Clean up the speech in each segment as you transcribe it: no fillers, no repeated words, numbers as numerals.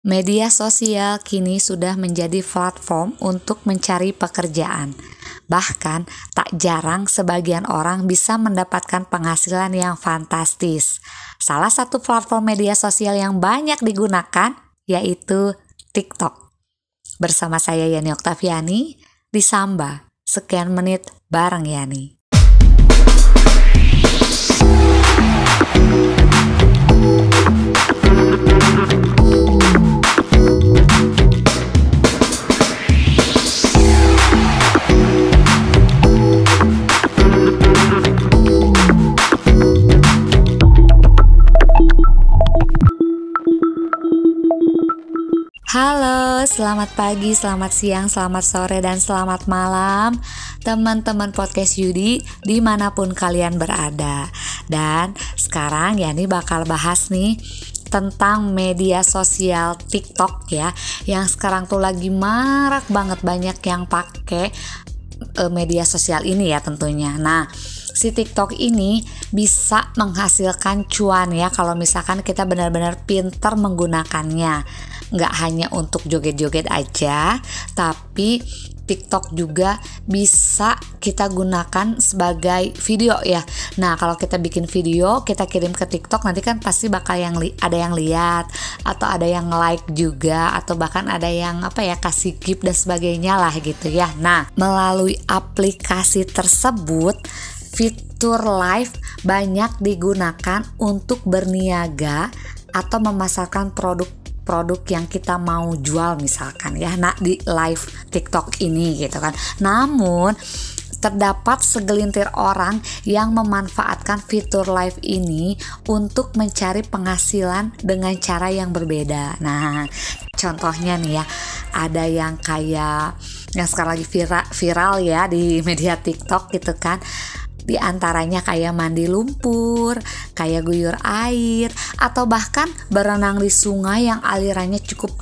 Media sosial kini sudah menjadi platform untuk mencari pekerjaan. Bahkan, tak jarang sebagian orang bisa mendapatkan penghasilan yang fantastis. Salah satu platform media sosial yang banyak digunakan yaitu TikTok. Bersama saya Yani Oktaviani di Samba. Sekian menit bareng Yani. Halo, selamat pagi, selamat siang, selamat sore, dan selamat malam teman-teman podcast Yudi dimanapun kalian berada. Dan sekarang Yani bakal bahas nih tentang media sosial TikTok ya, yang sekarang tuh lagi marak banget, banyak yang pakai media sosial ini ya tentunya. Nah, si TikTok ini bisa menghasilkan cuan ya kalau misalkan kita benar-benar pintar menggunakannya. Nggak hanya untuk joget-joget aja, tapi TikTok juga bisa kita gunakan sebagai video ya. Nah, kalau kita bikin video, kita kirim ke TikTok, nanti kan pasti bakal ada yang lihat, atau ada yang like juga, atau bahkan ada yang kasih gift dan sebagainya lah gitu ya. Nah, melalui aplikasi tersebut, fitur live banyak digunakan untuk berniaga atau memasarkan produk yang kita mau jual misalkan ya, nah di live TikTok ini gitu kan. Namun terdapat segelintir orang yang memanfaatkan fitur live ini untuk mencari penghasilan dengan cara yang berbeda. Nah, contohnya nih ya, ada yang kayak yang sekarang lagi viral ya di media TikTok gitu kan. Di antaranya kayak mandi lumpur, kayak guyur air, atau bahkan berenang di sungai yang alirannya cukup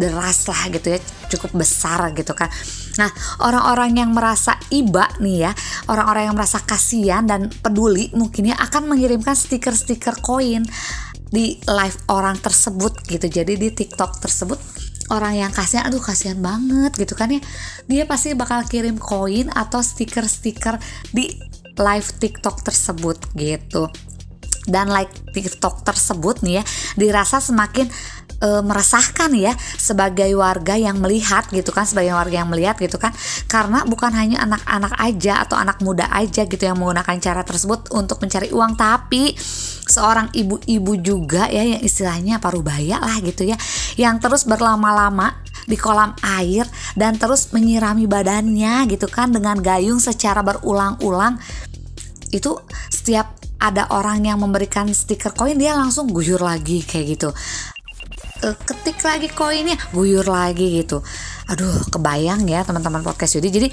deras lah gitu ya, cukup besar gitu kan. Nah, orang-orang yang merasa iba nih ya, orang-orang yang merasa kasihan dan peduli mungkinnya akan mengirimkan stiker-stiker koin di live orang tersebut gitu. Jadi di TikTok tersebut, orang yang kasihan banget gitu kan ya, dia pasti bakal kirim koin atau stiker-stiker di live TikTok tersebut gitu. Dan live TikTok tersebut nih ya dirasa semakin meresahkan ya sebagai warga yang melihat gitu kan, karena bukan hanya anak-anak aja atau anak muda aja gitu yang menggunakan cara tersebut untuk mencari uang, tapi seorang ibu-ibu juga ya yang istilahnya parubaya lah gitu ya, yang terus berlama-lama di kolam air dan terus menyirami badannya gitu kan dengan gayung secara berulang-ulang. Itu setiap ada orang yang memberikan stiker koin, dia langsung guyur lagi kayak gitu, ketik lagi koinnya, guyur lagi gitu. Aduh, kebayang ya teman-teman podcast Yudi. Jadi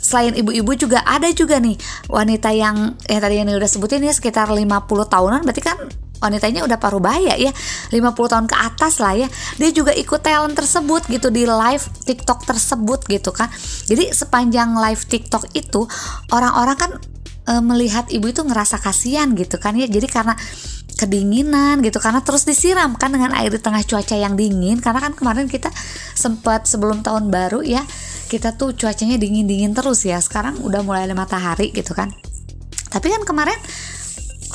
selain ibu-ibu juga ada juga nih wanita yang tadi yang udah sebutin ya, sekitar 50 tahunan, berarti kan wanitanya udah parubaya ya, 50 tahun ke atas lah ya. Dia juga ikut talent tersebut gitu di live TikTok tersebut gitu kan. Jadi sepanjang live TikTok itu orang-orang kan melihat ibu itu ngerasa kasihan gitu kan ya. Jadi karena kedinginan gitu, karena terus disiramkan dengan air di tengah cuaca yang dingin, karena kan kemarin kita sempat sebelum tahun baru ya, kita tuh cuacanya dingin-dingin terus ya, sekarang udah mulai ada matahari gitu kan. Tapi kan kemarin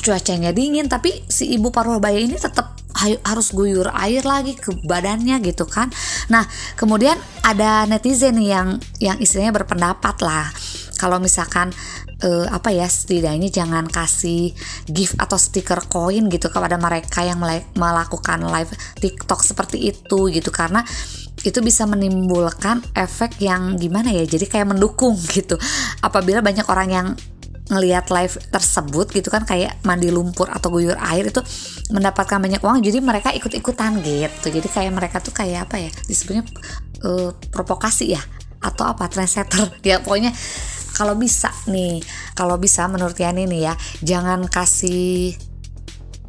cuacanya dingin, tapi si ibu parubaya ini tetap harus guyur air lagi ke badannya gitu kan. Nah, kemudian ada netizen yang istilahnya berpendapat lah, kalau misalkan setidaknya jangan kasih gift atau stiker koin gitu kepada mereka yang melakukan live TikTok seperti itu gitu, karena itu bisa menimbulkan efek yang gimana ya, jadi kayak mendukung gitu apabila banyak orang yang ngelihat live tersebut gitu kan, kayak mandi lumpur atau guyur air itu mendapatkan banyak uang, jadi mereka ikut-ikutan gitu. Jadi kayak mereka tuh kayak disebutnya provokasi ya, atau trendsetter ya. Pokoknya kalau bisa menurut Yani nih ya, jangan kasih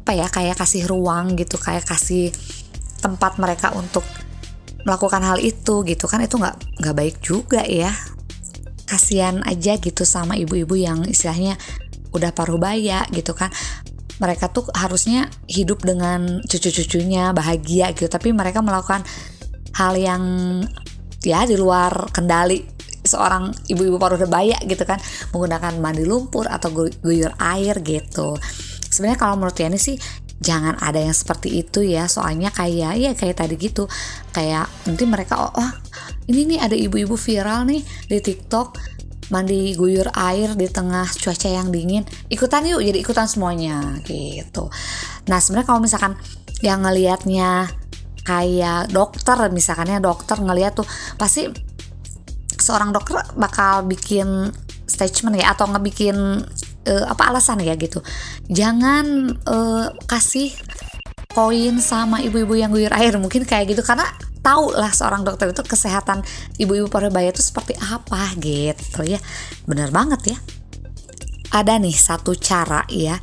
kayak kasih ruang gitu, kayak kasih tempat mereka untuk melakukan hal itu gitu kan. Itu nggak baik juga ya, kasihan aja gitu sama ibu-ibu yang istilahnya udah parubaya gitu kan. mereka tuh harusnya hidup dengan cucu-cucunya bahagia gitu, tapi mereka melakukan hal yang ya di luar kendali seorang ibu-ibu paruh baya gitu kan, menggunakan mandi lumpur atau guyur air gitu. Sebenarnya kalau menurut Yani sih jangan ada yang seperti itu ya, soalnya kayak ya kayak tadi gitu, kayak nanti mereka ini nih ada ibu-ibu viral nih di TikTok mandi guyur air di tengah cuaca yang dingin, ikutan yuk, jadi ikutan semuanya gitu. Nah sebenarnya kalau misalkan yang ngelihatnya kayak dokter, misalkannya dokter ngelihat tuh pasti seorang dokter bakal bikin statement ya, atau ngebikin alasan ya gitu. Jangan kasih koin sama ibu-ibu yang guyur air, mungkin kayak gitu, karena tahu lah seorang dokter itu kesehatan ibu-ibu paruhbaya itu seperti apa gitu ya. Bener banget ya. Ada nih satu cara ya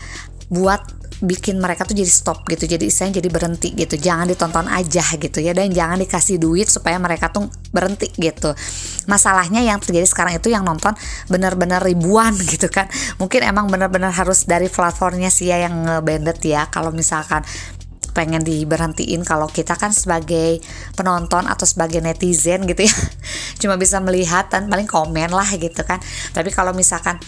buat bikin mereka tuh jadi stop gitu, jadi istilahnya jadi berhenti gitu, jangan ditonton aja gitu ya, dan jangan dikasih duit supaya mereka tuh berhenti gitu. Masalahnya yang terjadi sekarang itu yang nonton benar-benar ribuan gitu kan, mungkin emang benar-benar harus dari platformnya sih ya yang ngebandet ya, kalau misalkan pengen diberhentiin. Kalau kita kan sebagai penonton atau sebagai netizen gitu ya, cuma bisa melihat dan paling komen lah gitu kan. Tapi kalau misalkan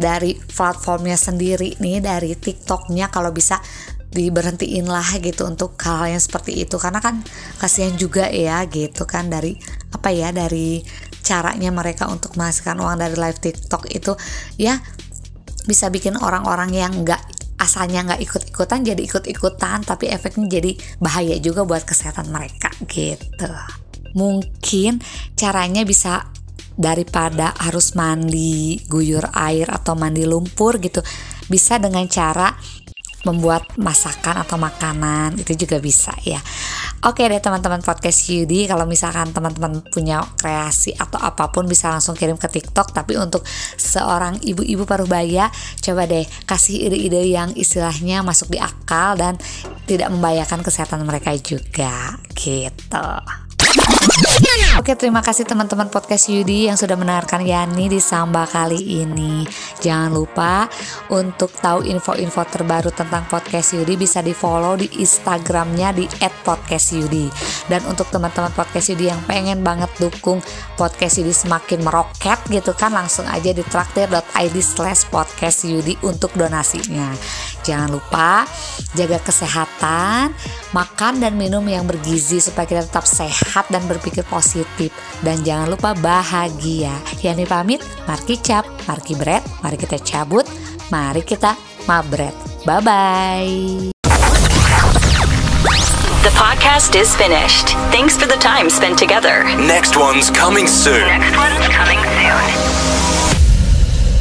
dari platformnya sendiri nih, dari TikToknya kalau bisa diberhentiin lah gitu untuk hal yang seperti itu, karena kan kasihan juga ya gitu kan, dari apa ya, dari caranya mereka untuk menghasilkan uang dari live TikTok itu ya, bisa bikin orang-orang yang enggak asalnya nggak ikut-ikutan jadi ikut-ikutan, tapi efeknya jadi bahaya juga buat kesehatan mereka gitu. Mungkin caranya bisa daripada harus mandi guyur air atau mandi lumpur gitu, bisa dengan cara membuat masakan atau makanan, itu juga bisa ya. Oke deh teman-teman podcast Yudi, kalau misalkan teman-teman punya kreasi atau apapun bisa langsung kirim ke TikTok. Tapi untuk seorang ibu-ibu paruhbaya, coba deh kasih ide-ide yang istilahnya masuk di akal dan tidak membahayakan kesehatan mereka juga gitu. Oke, terima kasih teman-teman podcast Yudi yang sudah mendengarkan Yani di Samba kali ini. Jangan lupa untuk tahu info-info terbaru tentang podcast Yudi bisa di follow di Instagramnya di @podcastyudi. Dan untuk teman-teman podcast Yudi yang pengen banget dukung podcast Yudi semakin meroket gitu kan, langsung aja di traktir.id/podcastyudi untuk donasinya. Jangan lupa jaga kesehatan, makan dan minum yang bergizi supaya kita tetap sehat dan berpikir positif, dan jangan lupa bahagia. Yani pamit, mari cap, mari bret, mari kita cabut, mari kita mabret. Bye bye. The podcast is finished. Thanks for the time spent together. Next one's coming soon.